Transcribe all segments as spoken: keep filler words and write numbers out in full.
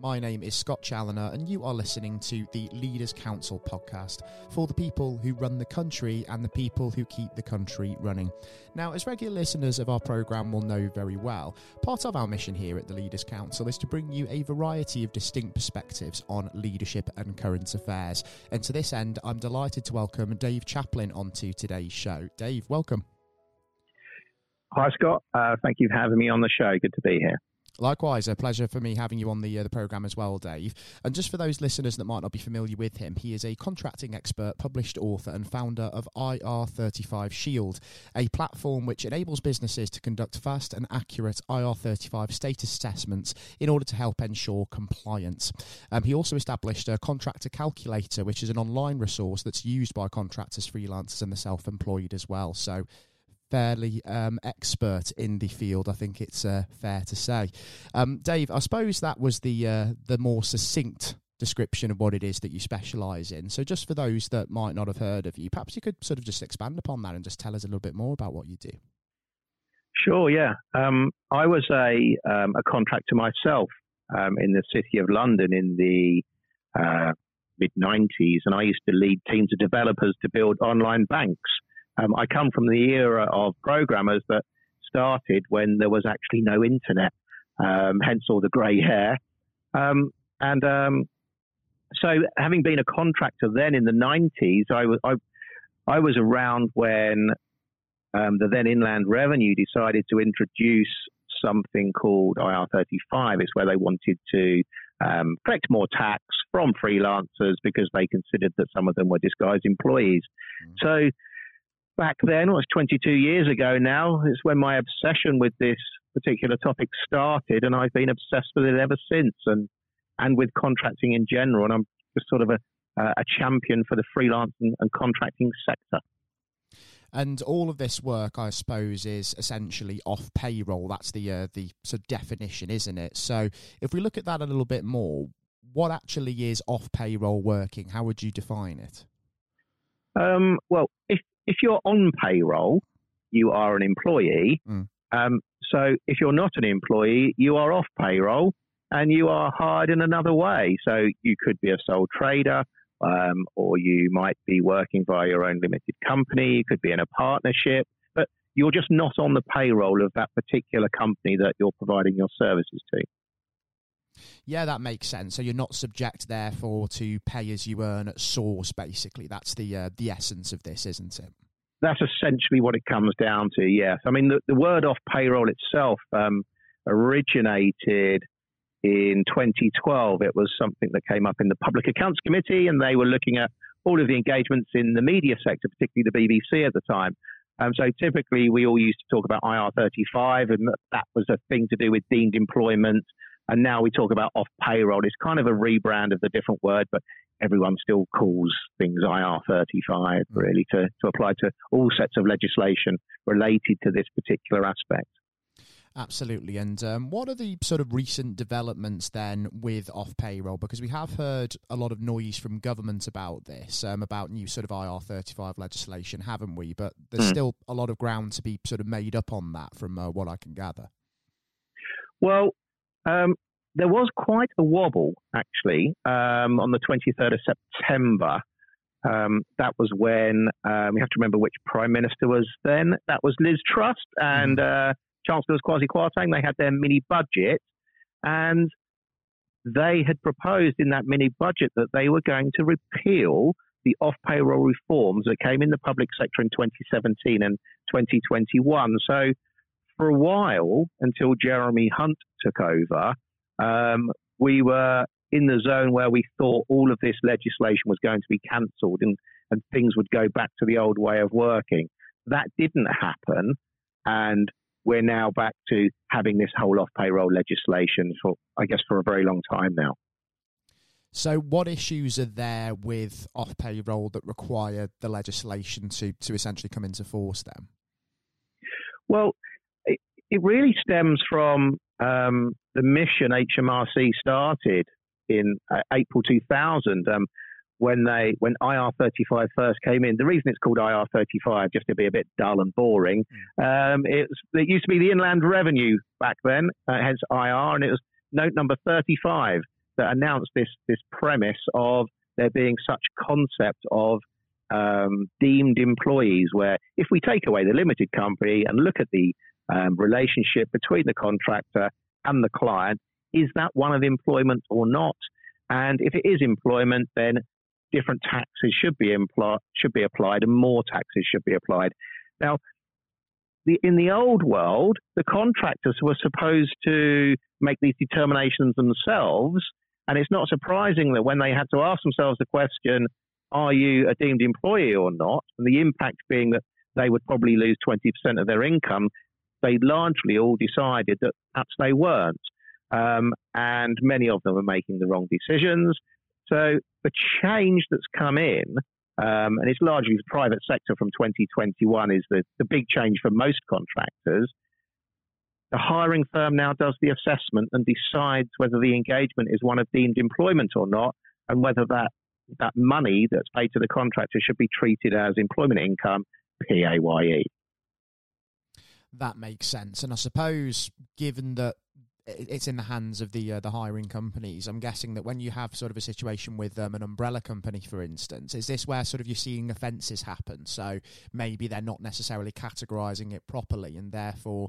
My name is Scott Chaloner, and you are listening to the Leaders Council podcast for the people who run the country and the people who keep the country running. Now, as regular listeners of our programme will know very well, part of our mission here at the Leaders Council is to bring you a variety of distinct perspectives on leadership and current affairs. And to this end, I'm delighted to welcome Dave Chaplin onto today's show. Dave, welcome. Hi, Scott. Uh, thank you for having me on the show. Good to be here. Likewise, a pleasure for me having you on the uh, the programme as well, Dave. And just for those listeners that might not be familiar with him, he is a contracting expert, published author and founder of I R thirty-five Shield, a platform which enables businesses to conduct fast and accurate I R thirty-five status assessments in order to help ensure compliance. Um, he also established a Contractor Calculator, which is an online resource that's used by contractors, freelancers and the self-employed as well. So fairly um, expert in the field, I think it's uh, fair to say. Um, Dave, I suppose that was the uh, the more succinct description of what it is that you specialise in. So just for those that might not have heard of you, perhaps you could sort of just expand upon that and just tell us a little bit more about what you do. Sure, yeah. Um, I was a, um, a contractor myself um, in the City of London in the uh, mid nineties, and I used to lead teams of developers to build online banks. Um, I come from the era of programmers that started when there was actually no internet, um, hence all the grey hair. Um, and um, so having been a contractor then in the nineties, I was, I, I was around when um, the then Inland Revenue decided to introduce something called I R thirty-five. It's where they wanted to um, collect more tax from freelancers because they considered that some of them were disguised employees. Mm. So back then, it was twenty-two years ago now, is when my obsession with this particular topic started, and I've been obsessed with it ever since, and and with contracting in general, and I'm just sort of a, uh, a champion for the freelance and, and contracting sector. And all of this work, I suppose, is essentially off payroll. That's the, uh, the sort of definition, isn't it? So if we look at that a little bit more, what actually is off payroll working? How would you define it? Um, well, if If you're on payroll, you are an employee. Mm. Um, so if you're not an employee, you are off payroll and you are hired in another way. So you could be a sole trader, um, or you might be working via your own limited company. You could be in a partnership, but you're just not on the payroll of that particular company that you're providing your services to. Yeah, that makes sense. So you're not subject, therefore, to pay as you earn at source, basically. That's the uh, the essence of this, isn't it? That's essentially what it comes down to, yes. I mean, the, the word off payroll itself um, originated in twenty twelve. It was something that came up in the Public Accounts Committee, and they were looking at all of the engagements in the media sector, particularly the B B C at the time. Um, so typically, we all used to talk about I R thirty-five, and that was a thing to do with deemed employment. And now we talk about off-payroll. It's kind of a rebrand of the different word, but everyone still calls things I R thirty-five, really, to, to apply to all sets of legislation related to this particular aspect. Absolutely. And um, what are the sort of recent developments then with off-payroll? Because we have heard a lot of noise from government about this, um, about new sort of I R thirty-five legislation, haven't we? But there's mm. still a lot of ground to be sort of made up on that from uh, what I can gather. Well, Um, there was quite a wobble, actually, um, on the twenty-third of September. Um, that was when, um, we have to remember which Prime Minister was then. That was Liz Truss and uh, Chancellor Kwasi Kwarteng. They had their mini budget, and they had proposed in that mini budget that they were going to repeal the off-payroll reforms that came in the public sector in twenty seventeen and twenty twenty-one. So for a while, until Jeremy Hunt took over, um, we were in the zone where we thought all of this legislation was going to be cancelled and, and things would go back to the old way of working. That didn't happen, and we're now back to having this whole off-payroll legislation for, I guess, for a very long time now. So what issues are there with off-payroll that require the legislation to, to essentially come into force then? Well, it really stems from um, the mission H M R C started in uh, April two thousand um, when they when I R thirty-five first came in. The reason it's called I R thirty-five, just to be a bit dull and boring, um, it's, it used to be the Inland Revenue back then, uh, hence I R, and it was note number thirty-five. that announced this this premise of there being such concept of um, deemed employees, where if we take away the limited company and look at the um, relationship between the contractor and the client, is that one of employment or not? And if it is employment, then different taxes should be impl- should be applied, and more taxes should be applied. Now, the, in the old world, the contractors were supposed to make these determinations themselves, and it's not surprising that when they had to ask themselves the question, are you a deemed employee or not, and the impact being that they would probably lose twenty percent of their income, they largely all decided that perhaps they weren't. Um, and many of them are making the wrong decisions. So the change that's come in, um, and it's largely the private sector from twenty twenty-one, is the, the big change for most contractors. The hiring firm now does the assessment and decides whether the engagement is one of deemed employment or not, and whether that, that money that's paid to the contractor should be treated as employment income, P A Y E. That makes sense. And I suppose, given that it's in the hands of the uh, the hiring companies, I'm guessing that when you have sort of a situation with um, an umbrella company, for instance, is this where sort of you're seeing offences happen? So maybe they're not necessarily categorising it properly, and therefore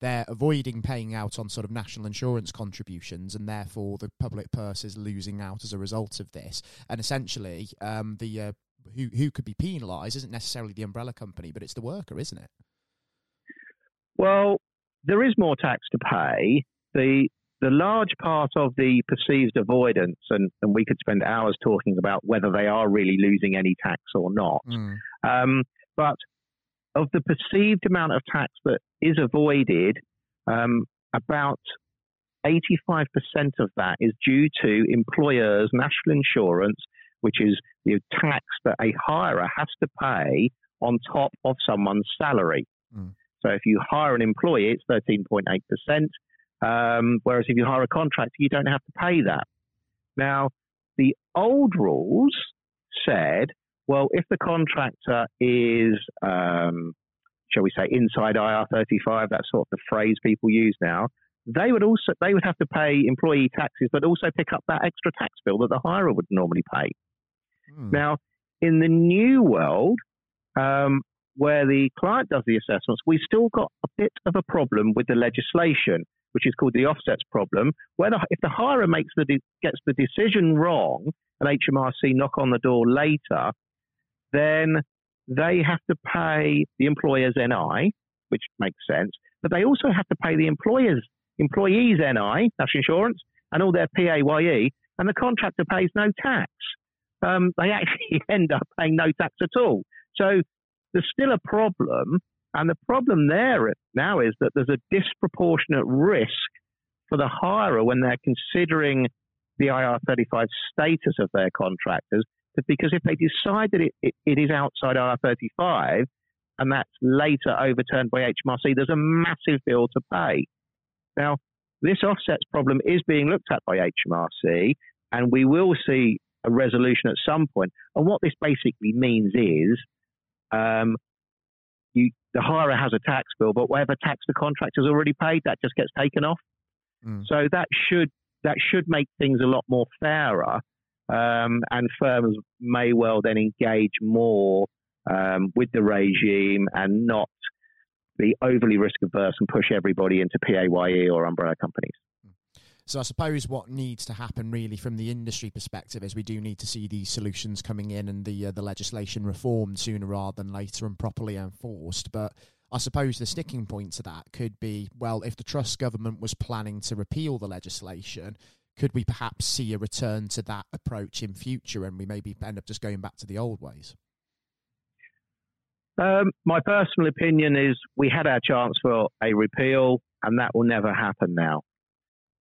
they're avoiding paying out on sort of national insurance contributions, and therefore the public purse is losing out as a result of this. And essentially, um, the uh, who who could be penalised isn't necessarily the umbrella company, but it's the worker, isn't it? Well, there is more tax to pay. The the large part of the perceived avoidance, and, and we could spend hours talking about whether they are really losing any tax or not, mm. um, but of the perceived amount of tax that is avoided, um, about eighty-five percent of that is due to employers' national insurance, which is the tax that a hirer has to pay on top of someone's salary. Mm. So if you hire an employee, it's thirteen point eight percent. Um, whereas if you hire a contractor, you don't have to pay that. Now, the old rules said, well, if the contractor is, um, shall we say, inside I R thirty-five, that's sort of the phrase people use now, they would also they would have to pay employee taxes, but also pick up that extra tax bill that the hirer would normally pay. Hmm. Now, in the new world, um, where the client does the assessments, we've still got a bit of a problem with the legislation, which is called the offsets problem, where the, if the hirer makes the de- gets the decision wrong, and H M R C knock on the door later, then they have to pay the employer's N I, which makes sense, but they also have to pay the employer's employee's N I, national insurance, and all their P A Y E, and the contractor pays no tax. Um, they actually end up paying no tax at all. So there's still a problem. And the problem there now is that there's a disproportionate risk for the hirer when they're considering the I R thirty-five status of their contractors, because if they decide that it, it, it is outside I R thirty-five and that's later overturned by H M R C, there's a massive bill to pay. Now, this offsets problem is being looked at by H M R C, and we will see a resolution at some point. And what this basically means is, um, You, the hirer has a tax bill, but whatever tax the contractor's already paid, that just gets taken off. Mm. So that should that should make things a lot more fairer, um, and firms may well then engage more um, with the regime and not be overly risk averse and push everybody into P A Y E or umbrella companies. So I suppose what needs to happen really from the industry perspective is we do need to see these solutions coming in and the uh, the legislation reformed sooner rather than later and properly enforced. But I suppose the sticking point to that could be, well, if the Truss government was planning to repeal the legislation, could we perhaps see a return to that approach in future and we maybe end up just going back to the old ways? Um, my personal opinion is we had our chance for a repeal and that will never happen now.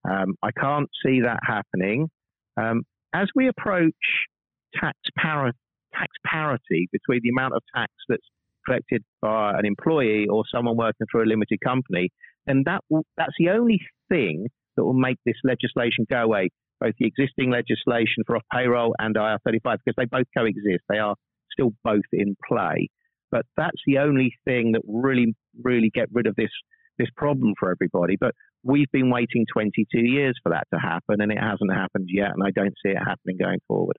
Um, I can't see that happening. Um, as we approach tax, par- tax parity between the amount of tax that's collected by an employee or someone working for a limited company, then that will, that's the only thing that will make this legislation go away, both the existing legislation for off-payroll and I R thirty-five, because they both coexist. They are still both in play. But that's the only thing that really, really get rid of this, this problem for everybody. But We've been waiting twenty-two years for that to happen, and it hasn't happened yet, and I don't see it happening going forward.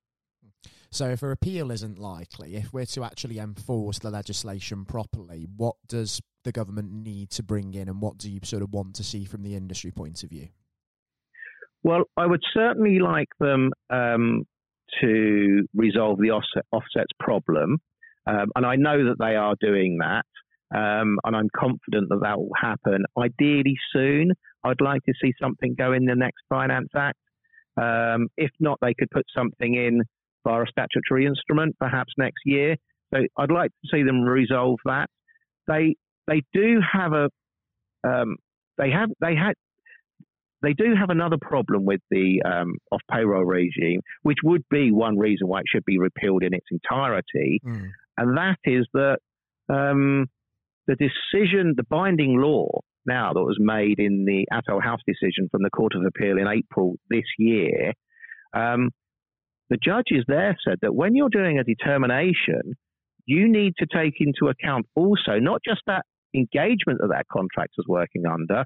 So if a repeal isn't likely, if we're to actually enforce the legislation properly, what does the government need to bring in, and what do you sort of want to see from the industry point of view? Well, I would certainly like them um, to resolve the offset, offsets problem, um, and I know that they are doing that, um, and I'm confident that that will happen. Ideally soon, I'd like to see something go in the next Finance Act. Um, if not, they could put something in via a statutory instrument, perhaps next year. So I'd like to see them resolve that. They they do have a um, they have they had they do have another problem with the um, off payroll regime, which would be one reason why it should be repealed in its entirety, mm. and that is that um, the decision, the binding law now that was made in the Atoll House decision from the Court of Appeal in April this year. Um, The judges there said that when you're doing a determination, you need to take into account also not just that engagement that that contractor's working under,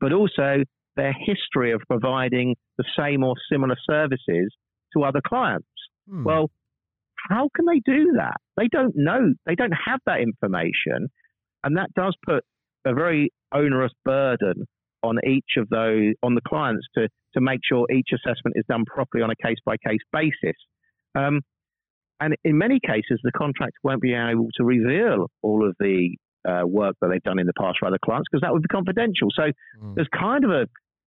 but also their history of providing the same or similar services to other clients. Hmm. Well, how can they do that? They don't know. They don't have that information. And that does put a very onerous burden on each of those, on the clients to, to make sure each assessment is done properly on a case-by-case basis. Um, and in many cases, the contractor won't be able to reveal all of the uh, work that they've done in the past for other clients because that would be confidential. So mm. there's kind of a,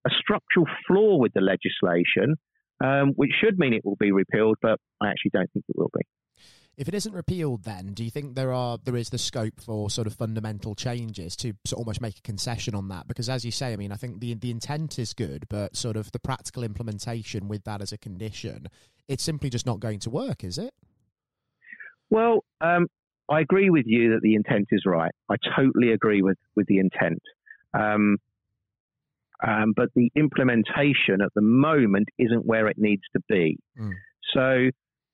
a structural flaw with the legislation, um, which should mean it will be repealed, but I actually don't think it will be. If it isn't repealed, then do you think there are there is the scope for sort of fundamental changes to sort of almost make a concession on that? Because as you say, I mean, I think the the intent is good, but sort of the practical implementation with that as a condition, it's simply just not going to work, is it? Well, um, I agree with you that the intent is right. I totally agree with with the intent, um, um, but the implementation at the moment isn't where it needs to be. Mm. So.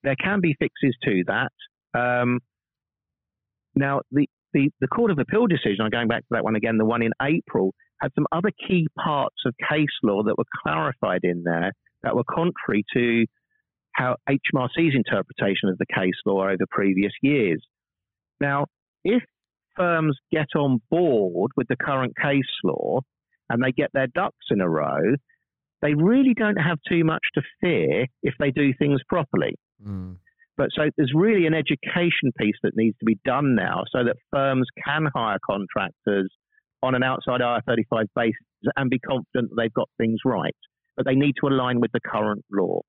There can be fixes to that. Um, now, the, the, the Court of Appeal decision, I'm going back to that one again, the one in April, had some other key parts of case law that were clarified in there that were contrary to how H M R C's interpretation of the case law over previous years. Now, if firms get on board with the current case law and they get their ducks in a row, they really don't have too much to fear if they do things properly. Mm. But so there's really an education piece that needs to be done now so that firms can hire contractors on an outside I R thirty-five basis and be confident that they've got things right. But they need to align with the current law.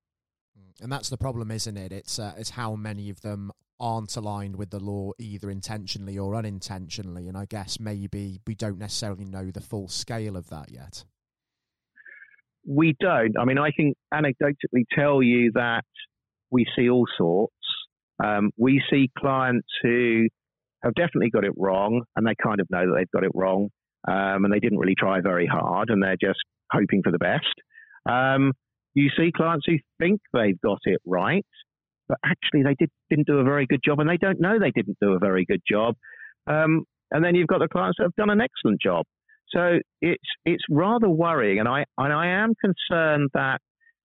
And that's the problem, isn't it? It's, uh, it's how many of them aren't aligned with the law either intentionally or unintentionally. And I guess maybe we don't necessarily know the full scale of that yet. We don't. I mean, I can anecdotally tell you that we see all sorts. Um, we see clients who have definitely got it wrong, and they kind of know that they've got it wrong, um, and they didn't really try very hard, and they're just hoping for the best. Um, you see clients who think they've got it right, but actually they did, didn't do a very good job, and they don't know they didn't do a very good job. Um, and then you've got the clients that have done an excellent job. So it's it's rather worrying, and I and I am concerned that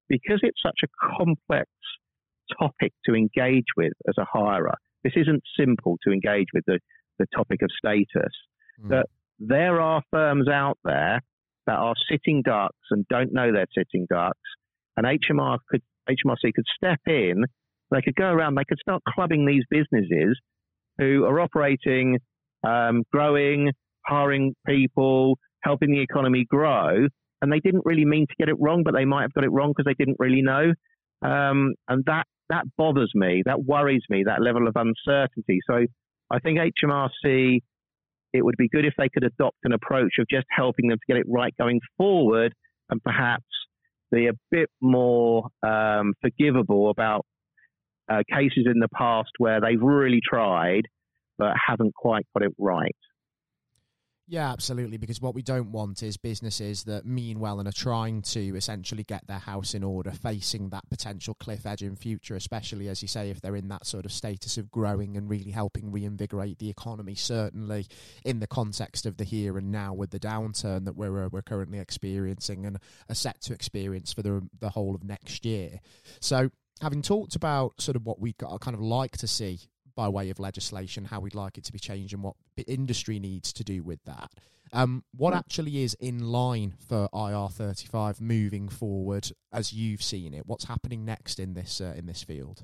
because it's such a complex topic to engage with as a hirer, this isn't simple to engage with the, the topic of status, mm. that there are firms out there that are sitting ducks and don't know they're sitting ducks, and H M R could, H M R C could step in, they could go around, they could start clubbing these businesses who are operating, um, growing, hiring people, helping the economy grow, and they didn't really mean to get it wrong, but they might have got it wrong because they didn't really know. Um, and that, that bothers me, that worries me, that level of uncertainty. So I think H M R C, it would be good if they could adopt an approach of just helping them to get it right going forward and perhaps be a bit more um, forgivable about uh, cases in the past where they've really tried but haven't quite got it right. Yeah, absolutely, because what we don't want is businesses that mean well and are trying to essentially get their house in order, facing that potential cliff edge in future, especially, as you say, if they're in that sort of status of growing and really helping reinvigorate the economy, certainly in the context of the here and now with the downturn that we're, we're currently experiencing and are set to experience for the, the whole of next year. So having talked about sort of what we'd got, I kind of like to see by way of legislation, how we'd like it to be changed and what industry needs to do with that. Um, what actually is in line for I R thirty-five moving forward as you've seen it? What's happening next in this uh, in this field?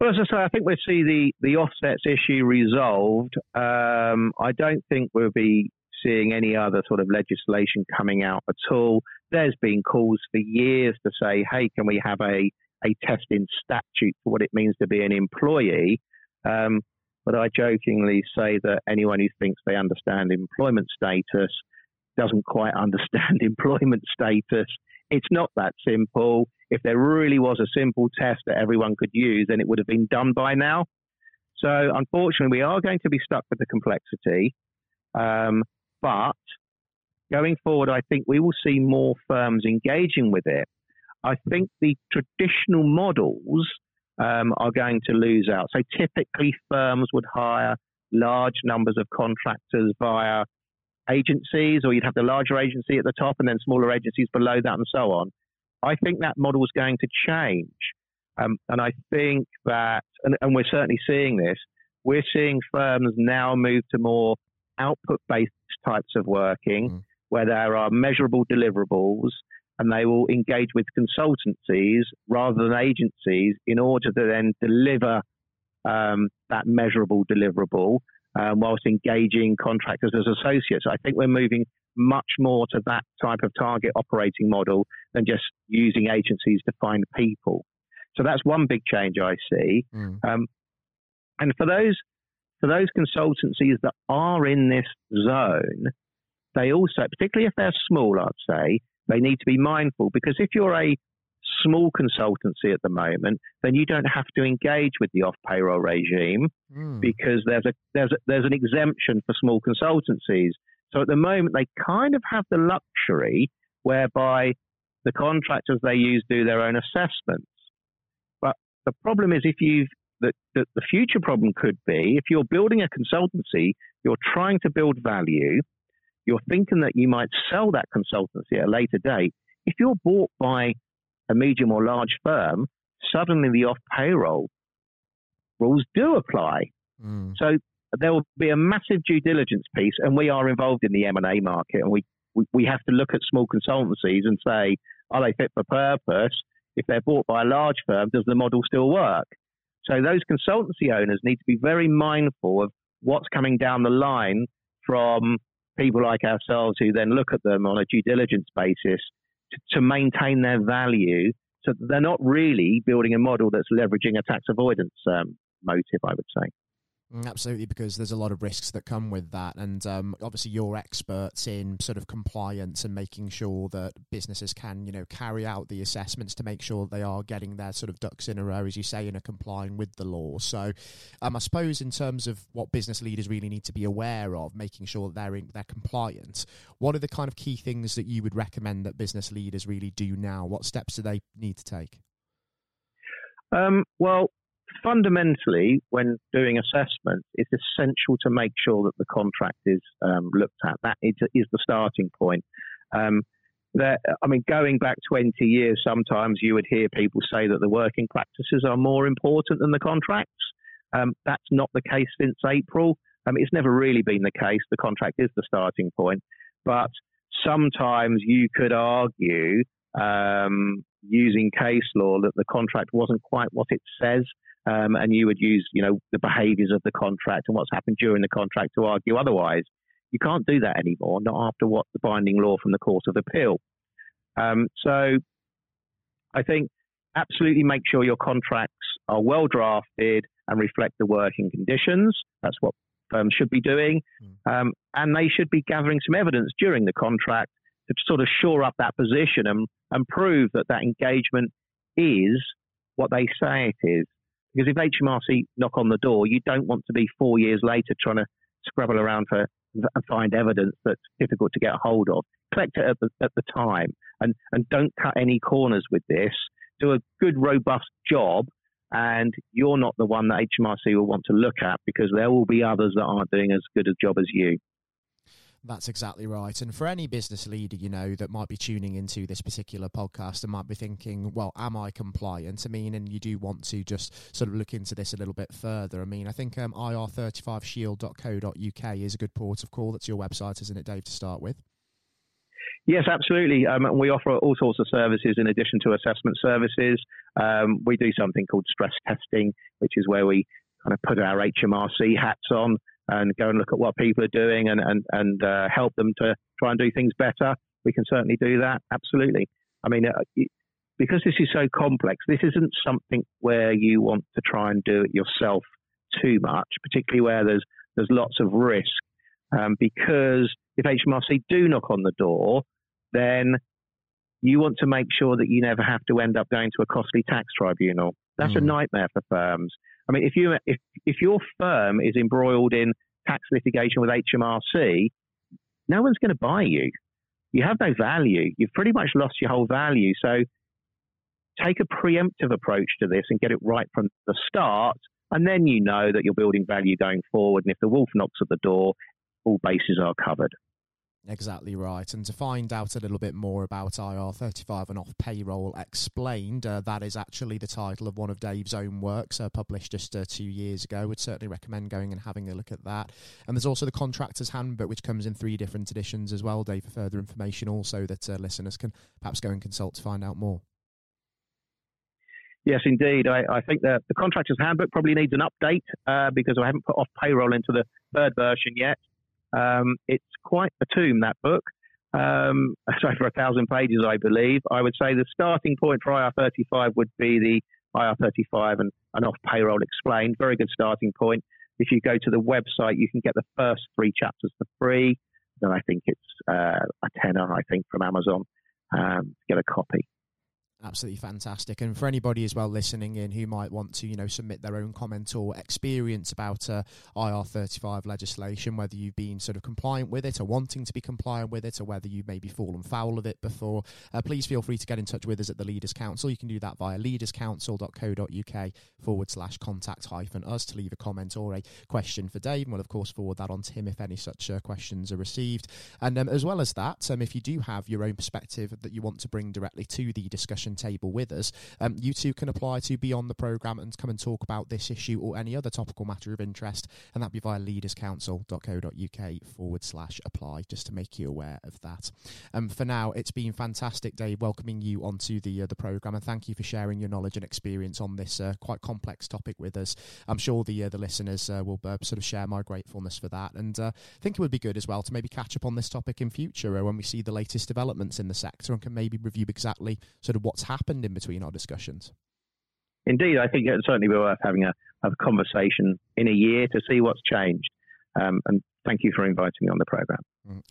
Well, as I say, I think we'll see the, the offsets issue resolved. Um, I don't think we'll be seeing any other sort of legislation coming out at all. There's been calls for years to say, hey, can we have a a testing statute for what it means to be an employee. Um, but I jokingly say that anyone who thinks they understand employment status doesn't quite understand employment status. It's not that simple. If there really was a simple test that everyone could use, then it would have been done by now. So unfortunately, we are going to be stuck with the complexity. Um, but going forward, I think we will see more firms engaging with it. I think the traditional models um, are going to lose out. So typically firms would hire large numbers of contractors via agencies, or you'd have the larger agency at the top and then smaller agencies below that and so on. I think that model is going to change. Um, and I think that, and, and we're certainly seeing this, we're seeing firms now move to more output-based types of working mm. where there are measurable deliverables, and they will engage with consultancies rather than agencies in order to then deliver um, that measurable deliverable um, whilst engaging contractors as associates. I think we're moving much more to that type of target operating model than just using agencies to find people. So that's one big change I see. Mm. Um, and for those, for those consultancies that are in this zone, they also, particularly if they're small, I'd say, they need to be mindful, because if you're a small consultancy at the moment, then you don't have to engage with the off-payroll regime mm. because there's a there's a, there's an exemption for small consultancies. So at the moment, they kind of have the luxury whereby the contractors they use do their own assessments. But the problem is, if you've the, the, the future problem could be if you're building a consultancy, you're trying to build value. You're thinking that you might sell that consultancy at a later date. If you're bought by a medium or large firm, suddenly the off-payroll rules do apply. Mm. So there will be a massive due diligence piece, and we are involved in the M and A market, and we, we, we have to look at small consultancies and say, are they fit for purpose? If they're bought by a large firm, does the model still work? So those consultancy owners need to be very mindful of what's coming down the line from people like ourselves who then look at them on a due diligence basis to, to maintain their value. So they're not really building a model that's leveraging a tax avoidance um, motive, I would say. Absolutely, because there's a lot of risks that come with that. And um, obviously you're experts in sort of compliance and making sure that businesses can, you know, carry out the assessments to make sure they are getting their sort of ducks in a row, as you say, and are complying with the law. So um, I suppose in terms of what business leaders really need to be aware of, making sure that they're, in, they're compliant, what are the kind of key things that you would recommend that business leaders really do now? What steps do they need to take? Um, well, fundamentally, when doing assessments, it's essential to make sure that the contract is um, looked at. That is, is the starting point. Um, that, I mean, going back twenty years, sometimes you would hear people say that the working practices are more important than the contracts. Um, that's not the case since April. Um, it's never really been the case. The contract is the starting point. But sometimes you could argue, um, using case law, that the contract wasn't quite what it says. Um, and you would use, you know, the behaviours of the contract and what's happened during the contract to argue otherwise. You can't do that anymore, not after what the binding law from the Court of Appeal. Um, so I think absolutely make sure your contracts are well drafted and reflect the working conditions. That's what firms should be doing. Um, and they should be gathering some evidence during the contract to sort of shore up that position and, and prove that that engagement is what they say it is. Because if H M R C knock on the door, you don't want to be four years later trying to scrabble around for find evidence that's difficult to get hold of. Collect it at the, at the time, and, and don't cut any corners with this. Do a good, robust job, and you're not the one that H M R C will want to look at, because there will be others that aren't doing as good a job as you. That's exactly right. And for any business leader, you know, that might be tuning into this particular podcast and might be thinking, well, am I compliant? I mean, and you do want to just sort of look into this a little bit further. I mean, I think um, I R thirty-five shield dot co dot U K is a good port of call. That's your website, isn't it, Dave, to start with? Yes, absolutely. Um, and we offer all sorts of services in addition to assessment services. Um, we do something called stress testing, which is where we kind of put our H M R C hats on and go and look at what people are doing and, and, and uh, help them to try and do things better. We can certainly do that, absolutely. I mean, uh, because this is so complex, this isn't something where you want to try and do it yourself too much, particularly where there's there's lots of risk. Um, because if H M R C do knock on the door, then you want to make sure that you never have to end up going to a costly tax tribunal. That's mm. a nightmare for firms. I mean, if you if if your firm is embroiled in tax litigation with H M R C, no one's going to buy you. You have no value. You've pretty much lost your whole value. So take a preemptive approach to this and get it right from the start, and then you know that you're building value going forward. And if the wolf knocks at the door, all bases are covered. Exactly right. And to find out a little bit more about I R thirty-five and Off Payroll Explained, uh, that is actually the title of one of Dave's own works, uh, published just uh, two years ago. Would certainly recommend going and having a look at that. And there's also the Contractor's Handbook, which comes in three different editions as well, Dave, for further information also that uh, listeners can perhaps go and consult to find out more. Yes, indeed. I, I think that the Contractor's Handbook probably needs an update uh, because I haven't put Off Payroll into the third version yet. Um, it's quite a tome, that book. Um, it's over a thousand pages, I believe. I would say the starting point for I R thirty-five would be the I R thirty-five and, and Off Payroll Explained. Very good starting point. If you go to the website, you can get the first three chapters for free. Then I think it's uh, a tenner, I think, from Amazon. Um, get a copy. Absolutely fantastic. And for anybody as well listening in who might want to, you know, submit their own comment or experience about uh, I R thirty-five legislation, whether you've been sort of compliant with it or wanting to be compliant with it, or whether you've maybe fallen foul of it before, uh, please feel free to get in touch with us at the Leaders Council. You can do that via leaders council dot co dot U K forward slash contact hyphen us to leave a comment or a question for Dave. And we'll, of course, forward that on to him if any such uh, questions are received. And um, as well as that, um, if you do have your own perspective that you want to bring directly to the discussion table with us, um, you too can apply to be on the programme and come and talk about this issue or any other topical matter of interest, and that'd be via leaders council dot co dot U K forward slash apply, just to make you aware of that. Um, for now, it's been fantastic, Dave, welcoming you onto the, uh, the programme, and thank you for sharing your knowledge and experience on this uh, quite complex topic with us. I'm sure the, uh, the listeners uh, will uh, sort of share my gratefulness for that, and uh, I think it would be good as well to maybe catch up on this topic in future uh, when we see the latest developments in the sector and can maybe review exactly sort of what what's happened in between our discussions. Indeed, I think it would certainly be worth having a, a conversation in a year to see what's changed. Um, and thank you for inviting me on the programme.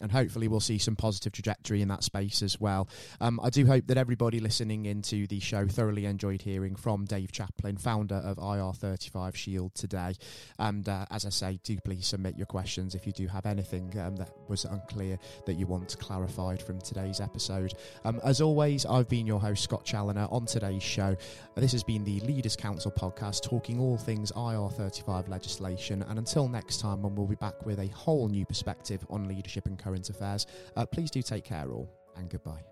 And hopefully we'll see some positive trajectory in that space as well. Um, I do hope that everybody listening into the show thoroughly enjoyed hearing from Dave Chaplin, founder of I R thirty-five Shield today. And uh, as I say, do please submit your questions if you do have anything um, that was unclear that you want clarified from today's episode. Um, as always, I've been your host, Scott Chaloner, on today's show. This has been the Leaders Council podcast, talking all things I R thirty-five legislation. And until next time, when we'll be back with a whole new perspective on leadership and current affairs. Uh, please do take care all, and goodbye.